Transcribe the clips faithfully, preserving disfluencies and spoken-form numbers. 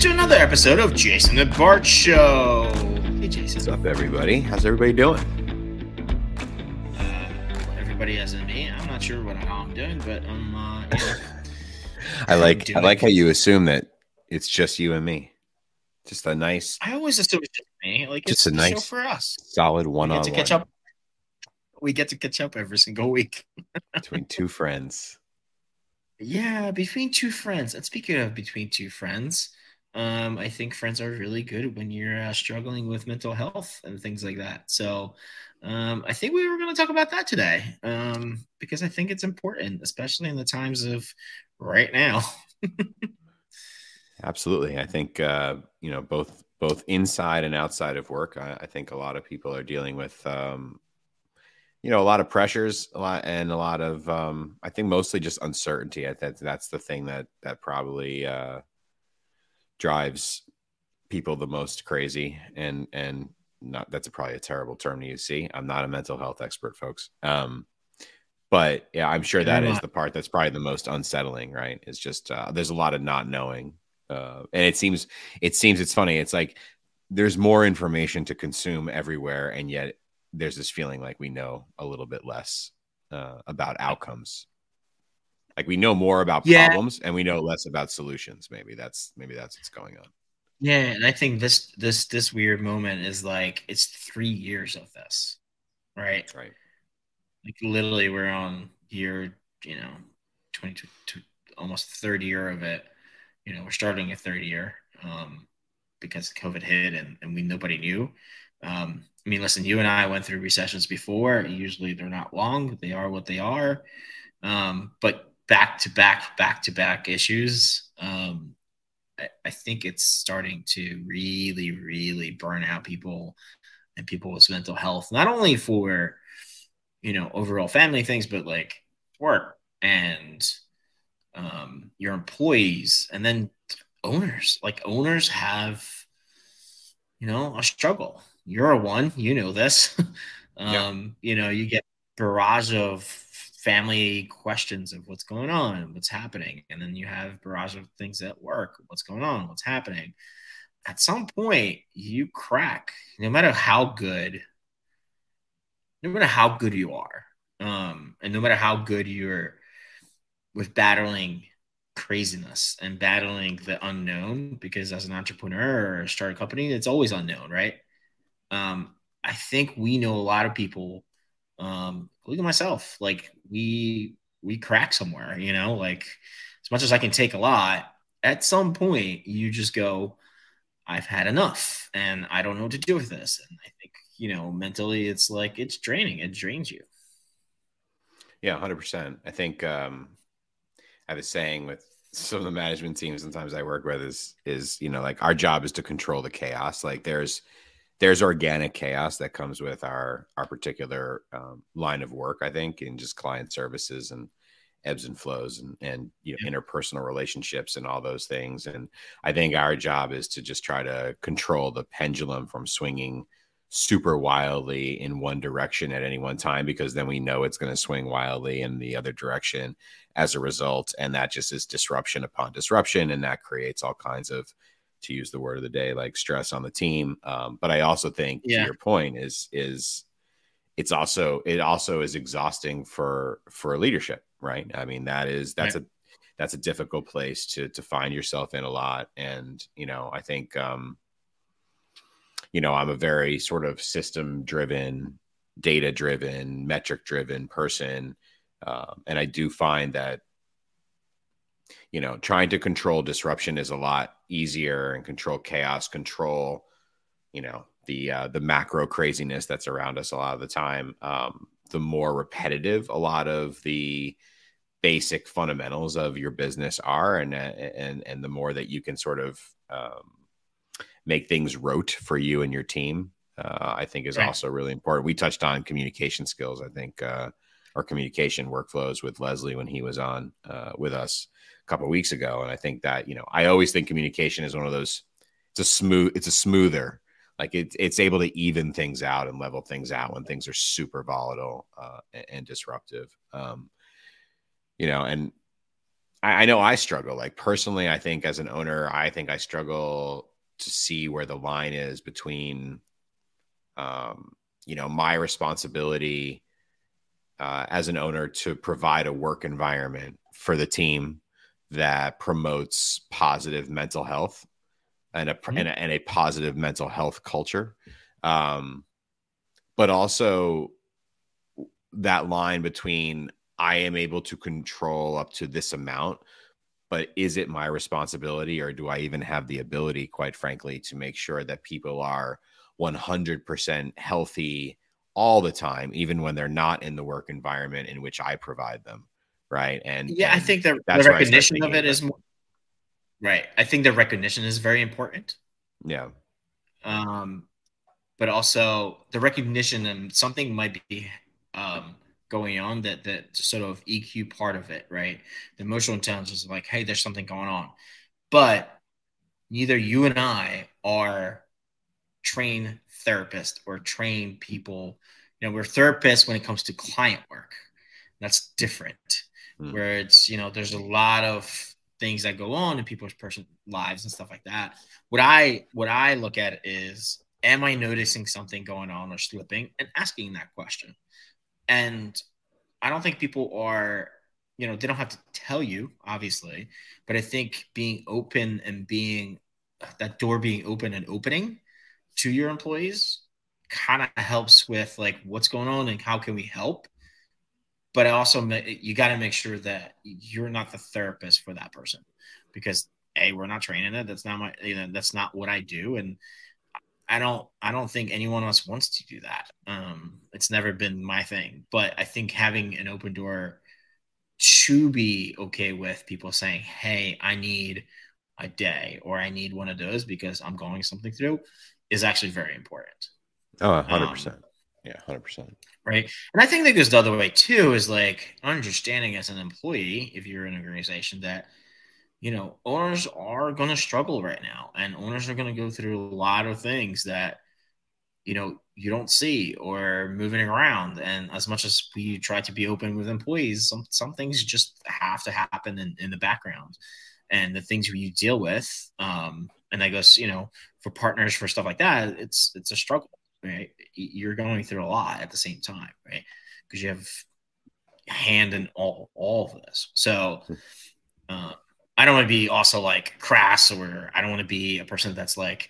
welcome to another episode of Jason the Bart Show. Hey, Jason. What's up, everybody? How's everybody doing? Uh, everybody as in me. I'm not sure what how I'm doing, but I'm. Uh, yeah. I like. I like how you assume that it's just you and me. Just a nice. I always assume it's just me. Like just it's a nice show for us. Solid one on one. We get to catch up. We get to catch up every single week. Between two friends. Yeah, between two friends. And speaking of between two friends, um, I think friends are really good when you're uh, struggling with mental health and things like that. So um, I think we were going to talk about that today um, because I think it's important, especially in the times of right now. Absolutely. I think, uh, you know, both both inside and outside of work, I, I think a lot of people are dealing with um you know, a lot of pressures, a lot, and a lot of, um, I think mostly just uncertainty. I think that's the thing that, that probably, uh, drives people the most crazy and, and not, that's a, probably a terrible term to use. See, I'm not a mental health expert, folks. Um, but yeah, I'm sure that is the part that's probably the most unsettling, right? It's just, uh, there's a lot of not knowing. Uh, and it seems, it seems, it's funny. It's like, there's more information to consume everywhere. And yet there's this feeling like we know a little bit less uh, about outcomes. Like we know more about yeah. problems and we know less about solutions. Maybe that's, maybe that's what's going on. Yeah. And I think this, this, this weird moment is like, it's three years of this, right? Right. Like literally we're on year, you know, twenty-two, almost third year of it. You know, we're starting a third year um, because COVID hit and, and we, nobody knew. Um, I mean, listen, you and I went through recessions before. Usually they're not long. They are what they are. Um, but back to back, back to back issues. Um, I, I think it's starting to really, really burn out people and people with mental health, not only for, you know, overall family things, but like work and um, your employees and then owners, like owners have, you know, a struggle. You're a one, you know this. um, yeah. You know, you get barrage of family questions of what's going on, what's happening. And then you have barrage of things at work, what's going on, what's happening. At some point, you crack, no matter how good, no matter how good you are, um, and no matter how good you're with battling craziness and battling the unknown, because as an entrepreneur or start a company, it's always unknown, right? Um, I think we know a lot of people, um, including myself, like we, we crack somewhere, you know, like as much as I can take a lot, at some point you just go, I've had enough and I don't know what to do with this. And I think, you know, mentally it's like, it's draining, it drains you. Yeah. A hundred percent. I think, um, I was saying with some of the management teams, sometimes I work with is, is, you know, like our job is to control the chaos. Like there's, there's organic chaos that comes with our, our particular um, line of work, I think, and just client services and ebbs and flows and, and, you know, interpersonal relationships and all those things. And I think our job is to just try to control the pendulum from swinging super wildly in one direction at any one time, because then we know it's going to swing wildly in the other direction as a result. And that just is disruption upon disruption. And that creates all kinds of, to use the word of the day, like stress on the team. Um, but I also think yeah. to your point is, is it's also, it also is exhausting for, for leadership. Right. I mean, that is, that's right. a, that's a difficult place to, to find yourself in a lot. And, you know, I think, um, you know, I'm a very sort of system driven, data driven, metric driven person. Um, and I do find that, you know, trying to control disruption is a lot easier, and control chaos, control, you know, the, uh, the macro craziness that's around us a lot of the time. Um, the more repetitive, a lot of the basic fundamentals of your business are, and, and, and the more that you can sort of, um, make things rote for you and your team, uh, I think is right. also really important. We touched on communication skills, I think, uh, or communication workflows with Leslie when he was on uh, with us a couple of weeks ago. And I think that, you know, I always think communication is one of those, it's a smooth, it's a smoother, like it, it's able to even things out and level things out when things are super volatile uh, and, and disruptive, um, you know, and I, I know I struggle. Like personally, I think as an owner, I think I struggle to see where the line is between, um, you know, my responsibility uh, as an owner to provide a work environment for the team that promotes positive mental health and a, mm-hmm. and a, and a positive mental health culture. Um, but also that line between I am able to control up to this amount, but is it my responsibility or do I even have the ability, quite frankly, to make sure that people are one hundred percent healthy all the time, even when they're not in the work environment in which I provide them, right? And yeah, and I think the, the recognition of it is more, right. I think the recognition is very important. Yeah. Um, but also the recognition and something might be um, going on that, that sort of E Q part of it, right? The emotional intelligence is like, hey, there's something going on, but neither you and I are trained therapists or trained people. You know, we're therapists when it comes to client work. That's different. Mm. Where it's, you know, there's a lot of things that go on in people's personal lives and stuff like that. What I, what I look at is, am I noticing something going on or slipping, and asking that question? And I don't think people are, you know, they don't have to tell you, obviously, but I think being open and being that door being open and opening to your employees kind of helps with like what's going on and how can we help. But also you got to make sure that you're not the therapist for that person, because A, we're not training it. That's not my, you know, that's not what I do. And I don't, I don't think anyone else wants to do that. Um, it's never been my thing, but I think having an open door to be okay with people saying, hey, I need a day or I need one of those because I'm going something through is actually very important. Oh, one hundred percent. Um, yeah, one hundred percent. Right. And I think that goes the other way too, is like understanding as an employee, if you're in an organization that, you know, owners are going to struggle right now, and owners are going to go through a lot of things that, you know, you don't see or moving around. And as much as we try to be open with employees, some, some things just have to happen in, in the background and the things you deal with. Um, and I guess, you know, for partners, for stuff like that, it's, it's a struggle, right? You're going through a lot at the same time, right? Because you have a hand in all, all of this. So, uh, I don't want to be also like crass, or I don't want to be a person that's like,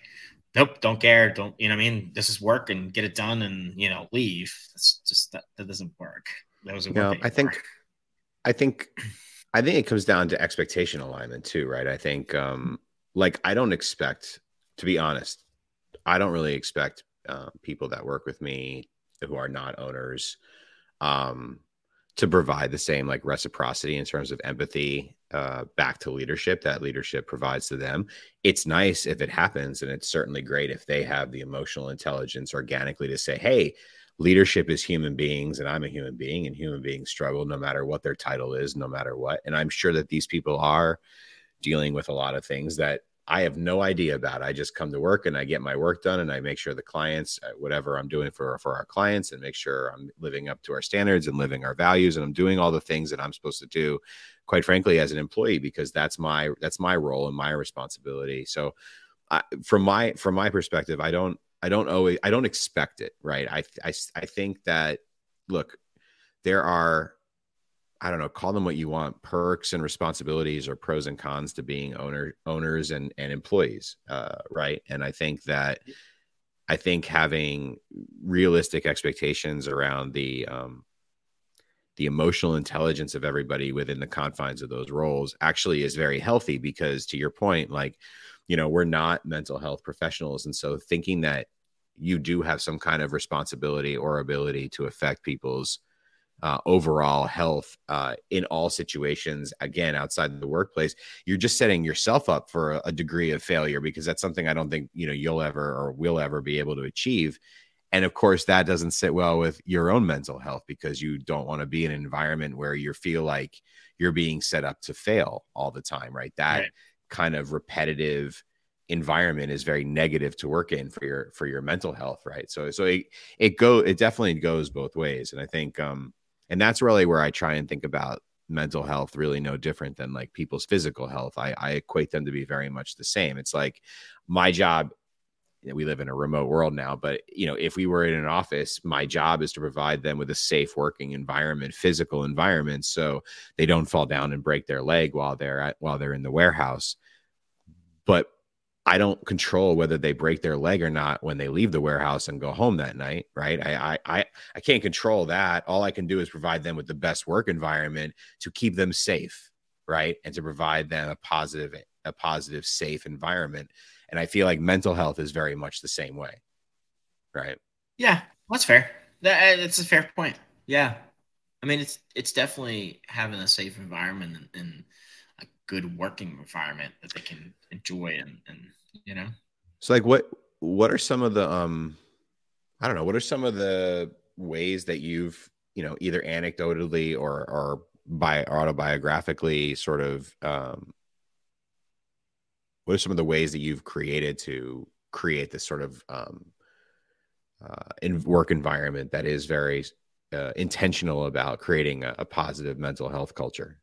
nope, don't care. Don't, you know what I mean? This is work and get it done and, you know, leave. That's just, that, that doesn't work. That was a no, I think, I think, I think it comes down to expectation alignment too, right? I think, um, like, I don't expect, to be honest, I don't really expect uh, people that work with me who are not owners, um, to provide the same like reciprocity in terms of empathy uh, back to leadership that leadership provides to them. It's nice if it happens, and it's certainly great if they have the emotional intelligence organically to say, hey, leadership is human beings, and I'm a human being, and human beings struggle no matter what their title is, no matter what. And I'm sure that these people are dealing with a lot of things that I have no idea about. I just come to work and I get my work done, and I make sure the clients, whatever I'm doing for, for our clients, and make sure I'm living up to our standards and living our values. And I'm doing all the things that I'm supposed to do, quite frankly, as an employee, because that's my, that's my role and my responsibility. So I, from my, from my perspective, I don't, I don't always, I don't expect it. Right. I, I, I think that, look, there are, I don't know, call them what you want, perks and responsibilities or pros and cons to being owner owners and, and employees. Uh, right. And I think that, I think having realistic expectations around the, um, the emotional intelligence of everybody within the confines of those roles actually is very healthy, because to your point, like, you know, we're not mental health professionals. And so thinking that you do have some kind of responsibility or ability to affect people's Uh, overall health uh, in all situations, again, outside the workplace, you're just setting yourself up for a, a degree of failure, because that's something I don't think, you know, you'll ever or will ever be able to achieve. And of course, that doesn't sit well with your own mental health, because you don't want to be in an environment where you feel like you're being set up to fail all the time, right? That right. kind of repetitive environment is very negative to work in for your, for your mental health, right? So, so it, it go, it definitely goes both ways. And I think, um, and that's really where I try and think about mental health really no different than like people's physical health. I, I equate them to be very much the same. It's like my job, we live in a remote world now, but you know, if we were in an office, my job is to provide them with a safe working environment, physical environment, so they don't fall down and break their leg while they're at, while they're in the warehouse. But I don't control whether they break their leg or not when they leave the warehouse and go home that night, right? I, I, I, I can't control that. All I can do is provide them with the best work environment to keep them safe, right? And to provide them a positive, a positive, safe environment. And I feel like mental health is very much the same way, right? Yeah, that's fair. That, that's a fair point. Yeah. I mean, it's it's definitely having a safe environment and, and a good working environment that they can enjoy and, and you know. So, like, what what are some of the, um, I don't know, what are some of the ways that you've, you know, either anecdotally or, or by autobiographically sort of um, – what are some of the ways that you've created to create this sort of um, uh, in work environment that is very uh, intentional about creating a, a positive mental health culture?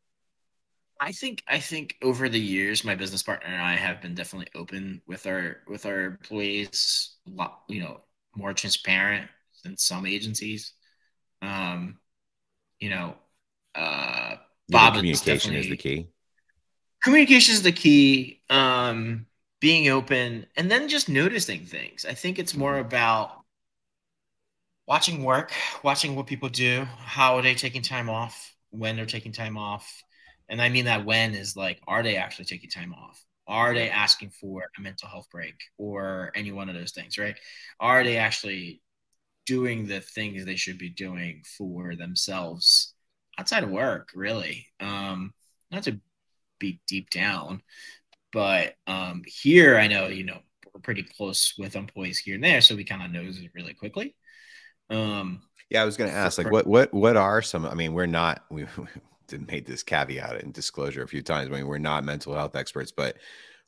I think I think over the years, my business partner and I have been definitely open with our with our employees, a lot, you know, more transparent than some agencies. Um, you know, uh, Bob yeah, communication is, is the key. Communication is the key, um, being open, and then just noticing things. I think it's more about watching work, watching what people do, how are they taking time off, when they're taking time off. And I mean that when is like, are they actually taking time off? Are they asking for a mental health break or any one of those things, right? Are they actually doing the things they should be doing for themselves outside of work, really? Um, not to be deep down, but um here I know, you know, we're pretty close with employees here and there, so we kind of know it really quickly. um yeah I was gonna ask, like, what what what are some, I mean, we're not, we, we made this caveat and disclosure a few times, I mean, we're not mental health experts, but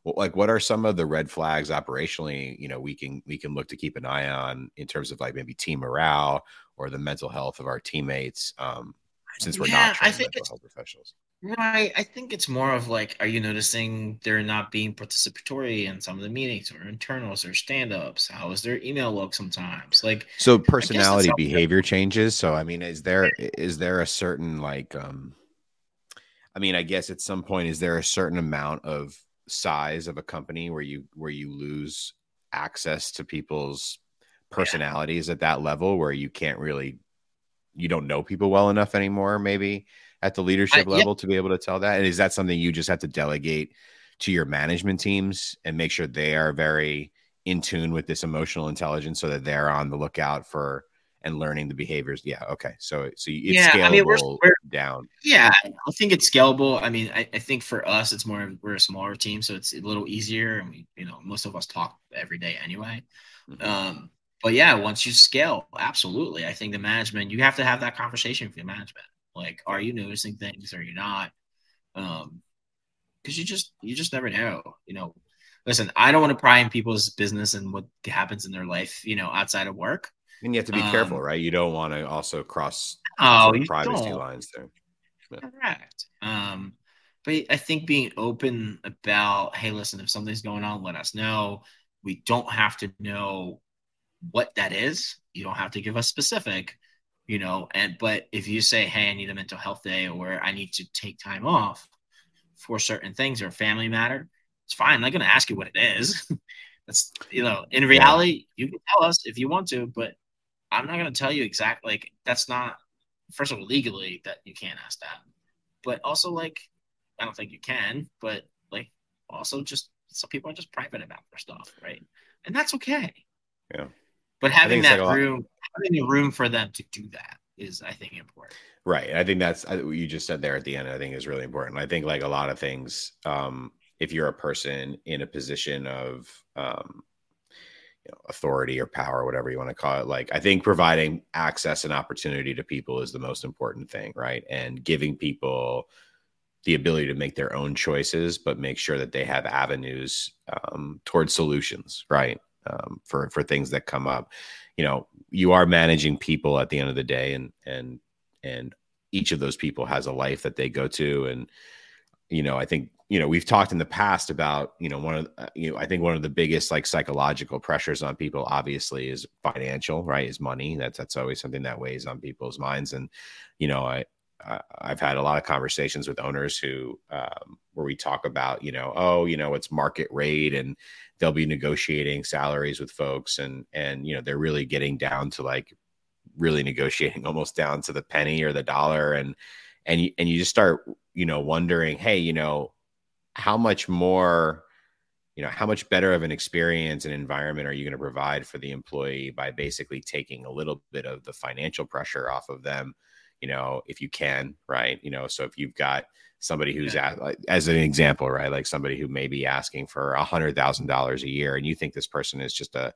like, what are some of the red flags operationally, you know, we can we can look to keep an eye on in terms of like maybe team morale or the mental health of our teammates, um since we're yeah, not trained I think mental health professionals? Right. I think it's more of like, are you noticing they're not being participatory in some of the meetings or internals or stand-ups? How is their email look sometimes? Like, so personality behavior changes. So, I mean, is there, is there a certain like, um, I mean, I guess at some point, is there a certain amount of size of a company where you, where you lose access to people's personalities yeah. at that level where you can't really, you don't know people well enough anymore, maybe? At the leadership I, level yeah. to be able to tell that? And is that something you just have to delegate to your management teams and make sure they are very in tune with this emotional intelligence so that they're on the lookout for and learning the behaviors? Yeah. Okay. So, so it's yeah, scalable I mean, we're, we're, down. Yeah. I think it's scalable. I mean, I, I think for us, it's more, we're a smaller team, so it's a little easier. And we, you know, most of us talk every day anyway. Mm-hmm. Um, but yeah, once you scale, absolutely. I think the management, you have to have that conversation with your management. Like, are you noticing things? Or are you not? Um, because you just you just never know. You know, listen, I don't want to pry in people's business and what happens in their life, you know, outside of work. And you have to be um, careful, right? You don't want to also cross oh, sort of privacy don't. lines there. But. Correct. Um, but I think being open about, hey, listen, if something's going on, let us know. We don't have to know what that is. You don't have to give us specific. You know, and but if you say, hey, I need a mental health day or I need to take time off for certain things or family matter, it's fine. I'm not going to ask you what it is. That's, you know, in reality, yeah. you can tell us if you want to, but I'm not going to tell you exactly. Like, that's not, first of all, legally that you can't ask that. But also, like, I don't think you can, but like, also just some people are just private about their stuff, right? And that's okay. Yeah. But having that like room, having a room for them to do that is, I think, important. Right. I think that's what you just said there at the end, I think is really important. I think like a lot of things, um, if you're a person in a position of um, you know, authority or power, whatever you want to call it, like I think providing access and opportunity to people is the most important thing. Right. And giving people the ability to make their own choices, but make sure that they have avenues um, towards solutions. Right. Um, for, for things that come up, you know, you are managing people at the end of the day and, and, and each of those people has a life that they go to. And, you know, I think, you know, we've talked in the past about, you know, one of, uh, you know, I think one of the biggest like psychological pressures on people obviously is financial, right? Is money. That's, that's always something that weighs on people's minds. And, you know, I, I I've had a lot of conversations with owners who, um, where we talk about, you know, oh, you know, it's market rate and they'll be negotiating salaries with folks. And, and, you know, they're really getting down to like really negotiating almost down to the penny or the dollar. And, and you, and you just start, you know, wondering, hey, you know, how much more, you know, how much better of an experience and environment are you going to provide for the employee by basically taking a little bit of the financial pressure off of them, you know, if you can, right? You know, so if you've got somebody who's yeah. at, like, as an example, right, like somebody who may be asking for a hundred thousand dollars a year and you think this person is just a,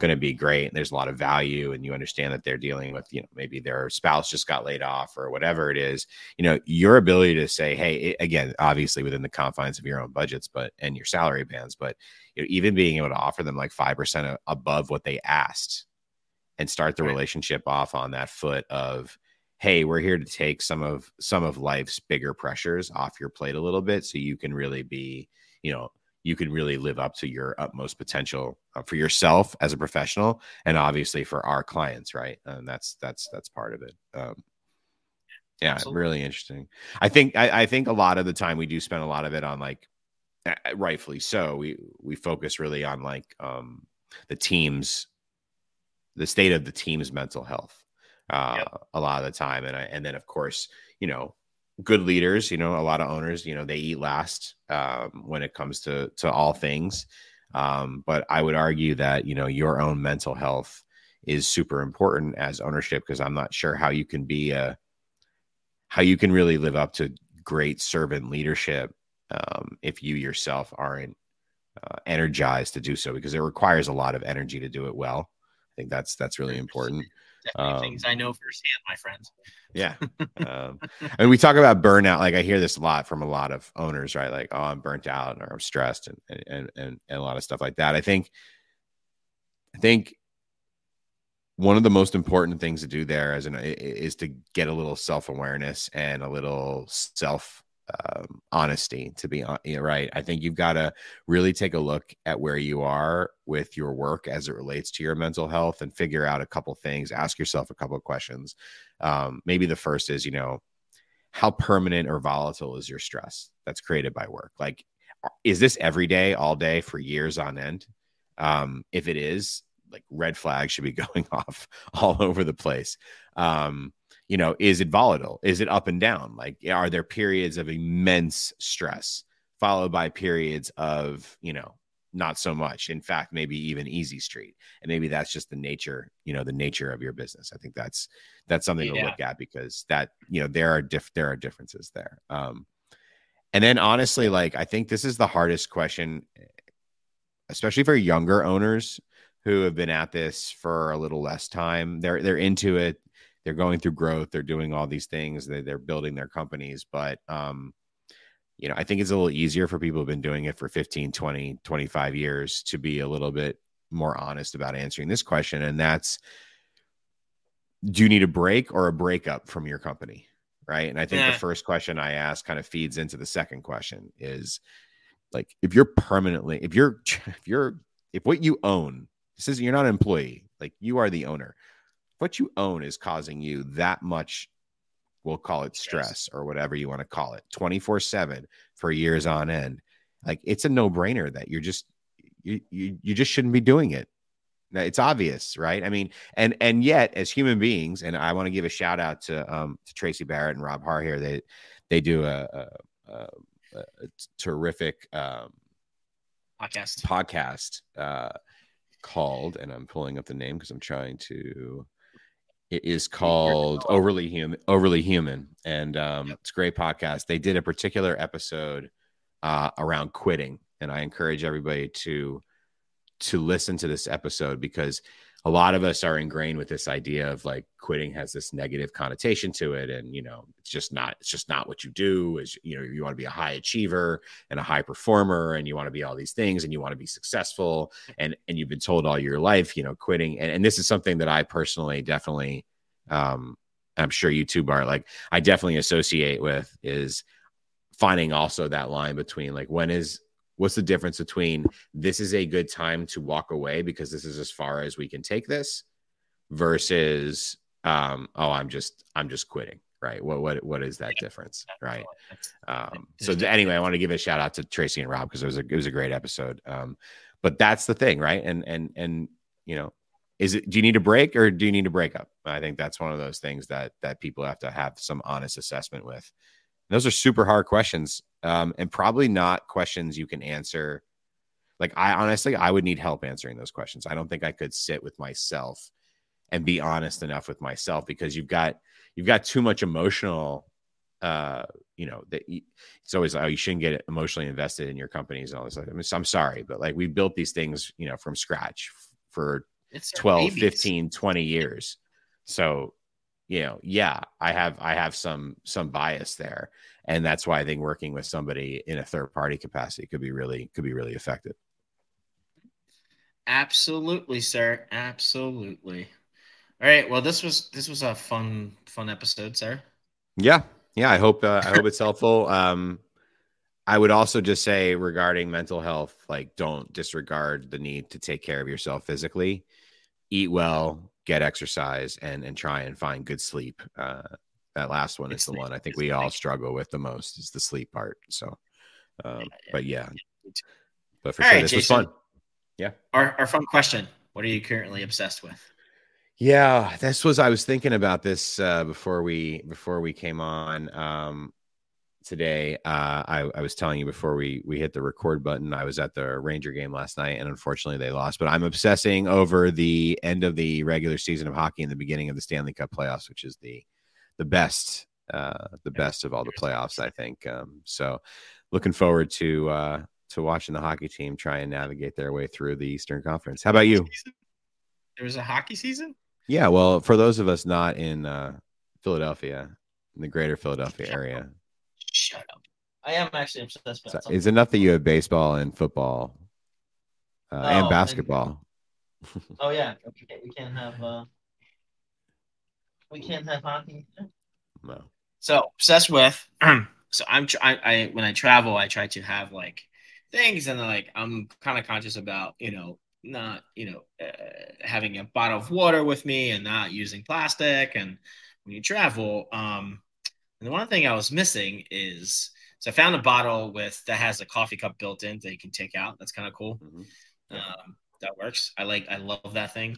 going to be great and there's a lot of value and you understand that they're dealing with, you know, maybe their spouse just got laid off or whatever it is, you know, your ability to say, hey, it, again, obviously within the confines of your own budgets, but, and your salary bands, but you know, even being able to offer them like five percent above what they asked and start the right. relationship off on that foot of, hey, we're here to take some of, some of life's bigger pressures off your plate a little bit. So you can really be, you know, you can really live up to your utmost potential for yourself as a professional and obviously for our clients. Right. And that's, that's, that's part of it. Um, yeah. Absolutely. Really interesting. I think, I, I think a lot of the time we do spend a lot of it on like, rightfully so, we, we focus really on like um, the team's, the state of the team's mental health uh, yep. a lot of the time. And I, and then of course, you know, good leaders, you know, a lot of owners, you know, they eat last um, when it comes to to all things. Um, but I would argue that, you know, your own mental health is super important as ownership, because I'm not sure how you can be a, how you can really live up to great servant leadership um, if you yourself aren't uh, energized to do so, because it requires a lot of energy to do it well. I think that's that's really important. Definitely um, things I know firsthand, my friends. Yeah. Um, I mean, we talk about burnout. Like I hear this a lot from a lot of owners, right? Like, oh, I'm burnt out or I'm stressed and, and, and, and a lot of stuff like that. I think, I think one of the most important things to do there as an, is to get a little self-awareness and a little self um, honesty to be on, you know, right. I think you've got to really take a look at where you are with your work as it relates to your mental health and figure out a couple things, ask yourself a couple of questions. Um, maybe the first is, you know, how permanent or volatile is your stress that's created by work? Like, is this every day, all day for years on end? Um, if it is, like, red flags should be going off all over the place. Um, You know, is it volatile? Is it up and down? Like, are there periods of immense stress followed by periods of, you know, not so much? In fact, maybe even easy street. And maybe that's just the nature, you know, the nature of your business. I think that's that's something yeah. to look at, because that, you know, there are diff- there are differences there. Um, and then honestly, like, I think this is the hardest question, especially for younger owners who have been at this for a little less time. They're they're into it. They're going through growth. They're doing all these things. They, they're building their companies. But, um, you know, I think it's a little easier for people who've been doing it for fifteen, twenty, twenty-five years to be a little bit more honest about answering this question. And that's, do you need a break or a breakup from your company? Right. And I think yeah. the first question I asked kind of feeds into the second question is like, if you're permanently, if you're, if you're, if what you own, this is, you're not an employee, like you are the owner. What you own is causing you that much, we'll call it stress or whatever you want to call it, twenty-four seven for years on end. Like, it's a no-brainer that you're just, you, you, you just shouldn't be doing it. Now, it's obvious, right? I mean, and, and yet as human beings, and I want to give a shout out to, um, to Tracy Barrett and Rob Harr here. They, they do a, a, a terrific, um, podcast, podcast, uh, called, and I'm pulling up the name because I'm trying to, it is called Overly Human, Overly Human. And um, yep. it's a great podcast. They did a particular episode uh, around quitting. And I encourage everybody to, to listen to this episode, because a lot of us are ingrained with this idea of like quitting has this negative connotation to it. And, you know, it's just not, it's just not what you do is, you know, you want to be a high achiever and a high performer and you want to be all these things and you want to be successful. And, and you've been told all your life, you know, quitting. And, and this is something that I personally definitely um, I'm sure you too, Bart, like I definitely associate with, is finding also that line between like, when is, what's the difference between this is a good time to walk away because this is as far as we can take this, versus, um, oh, I'm just, I'm just quitting. Right. What, what, what is that difference? Right. Um, so anyway, I want to give a shout out to Tracy and Rob, cause it was a, it was a great episode. Um, but that's the thing. Right. And, and, and, you know, is it, do you need a break or do you need to break up? I think that's one of those things that, that people have to have some honest assessment with. And those are super hard questions. Um, and probably not questions you can answer. Like I honestly, I would need help answering those questions. I don't think I could sit with myself and be honest enough with myself, because you've got, you've got too much emotional, uh, you know, that it's always, oh, you shouldn't get emotionally invested in your companies and all this. I mean, I'm sorry, but like we built these things, you know, from scratch for it's twelve, fifteen, twenty years. So, you know, yeah, I have, I have some, some bias there. And that's why I think working with somebody in a third party capacity could be really, could be really effective. Absolutely, sir. Absolutely. All right. Well, this was this was a fun fun episode, sir. Yeah, yeah. I hope uh, I hope it's helpful. Um, I would also just say regarding mental health, like don't disregard the need to take care of yourself physically. Eat well, get exercise, and and try and find good sleep. Uh, that last one is the one I think we all struggle with the most, is the sleep part. So, um, but yeah, but for sure this was fun. Yeah. Our our fun question: what are you currently obsessed with? Yeah, this was, I was thinking about this uh, before we, before we came on um, today. Uh, I, I was telling you before we, we hit the record button, I was at the Ranger game last night and unfortunately they lost, but I'm obsessing over the end of the regular season of hockey and the beginning of the Stanley Cup playoffs, which is the, the best, uh, the best of all the playoffs, I think. Um, so looking forward to, uh, to watching the hockey team try and navigate their way through the Eastern Conference. How about you? There was a hockey season? Yeah, well, for those of us not in uh, Philadelphia, in the greater Philadelphia Shut area. Up. Shut up. I am actually obsessed with so, it's enough that you have baseball and football uh, oh, and basketball. And, oh, yeah. Okay. We can't have uh, we can't have hockey. No. So, obsessed with so I'm tr- I, I when I travel, I try to have like things, and like I'm kind of conscious about, you know, not, you know, uh, having a bottle of water with me and not using plastic. And when you travel, um, and the one thing I was missing is, so I found a bottle with, that has a coffee cup built in that you can take out. That's kind of cool. Mm-hmm. Um, that works. I like, I love that thing.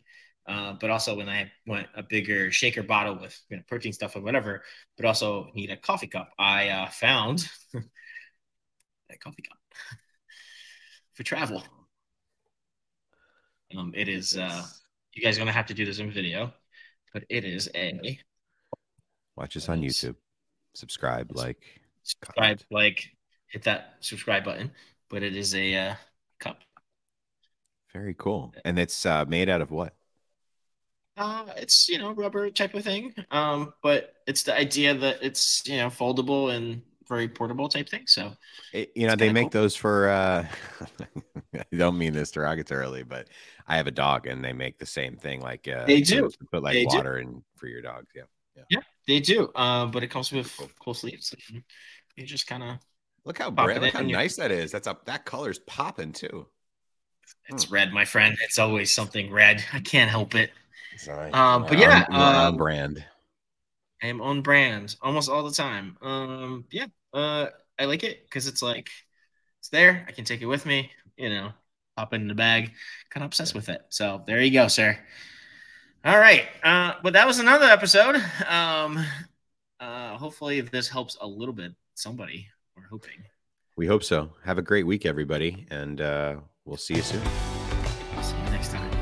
Uh, but also when I want a bigger shaker bottle with, you know, protein stuff or whatever, but also need a coffee cup. I uh, found a coffee cup for travel. Um, it is, uh, you guys are going to have to do this in video, but it is a. Watch us on YouTube. Subscribe, like. Subscribe, comment. Like, hit that subscribe button, but it is a uh, cup. Very cool. And it's uh, made out of what? Uh, it's, you know, rubber type of thing. Um, but it's the idea that it's, you know, foldable and very portable type thing. So, it, you know, they make cool. those for, uh, I don't mean this derogatorily, but I have a dog and they make the same thing. Like, uh, they do put like they water do. in for your dogs. Yeah. Yeah, yeah they do. Uh, but it comes with cool, cool sleeves. You just kind of look how bright, look how nice your... that is. That's a, that color's popping too. It's hmm. red, my friend. It's always something red. I can't help it. Sorry. Um, but yeah, on, uh, on brand. I am on brand almost all the time. Um, yeah, uh, I like it because it's like it's there. I can take it with me, you know, pop it in the bag. Kind of obsessed with it. So there you go, sir. All right. Uh, but that was another episode. Um, uh, hopefully this helps a little bit. Somebody, we're hoping. We hope so. Have a great week, everybody, and uh, we'll see you soon. See you next time.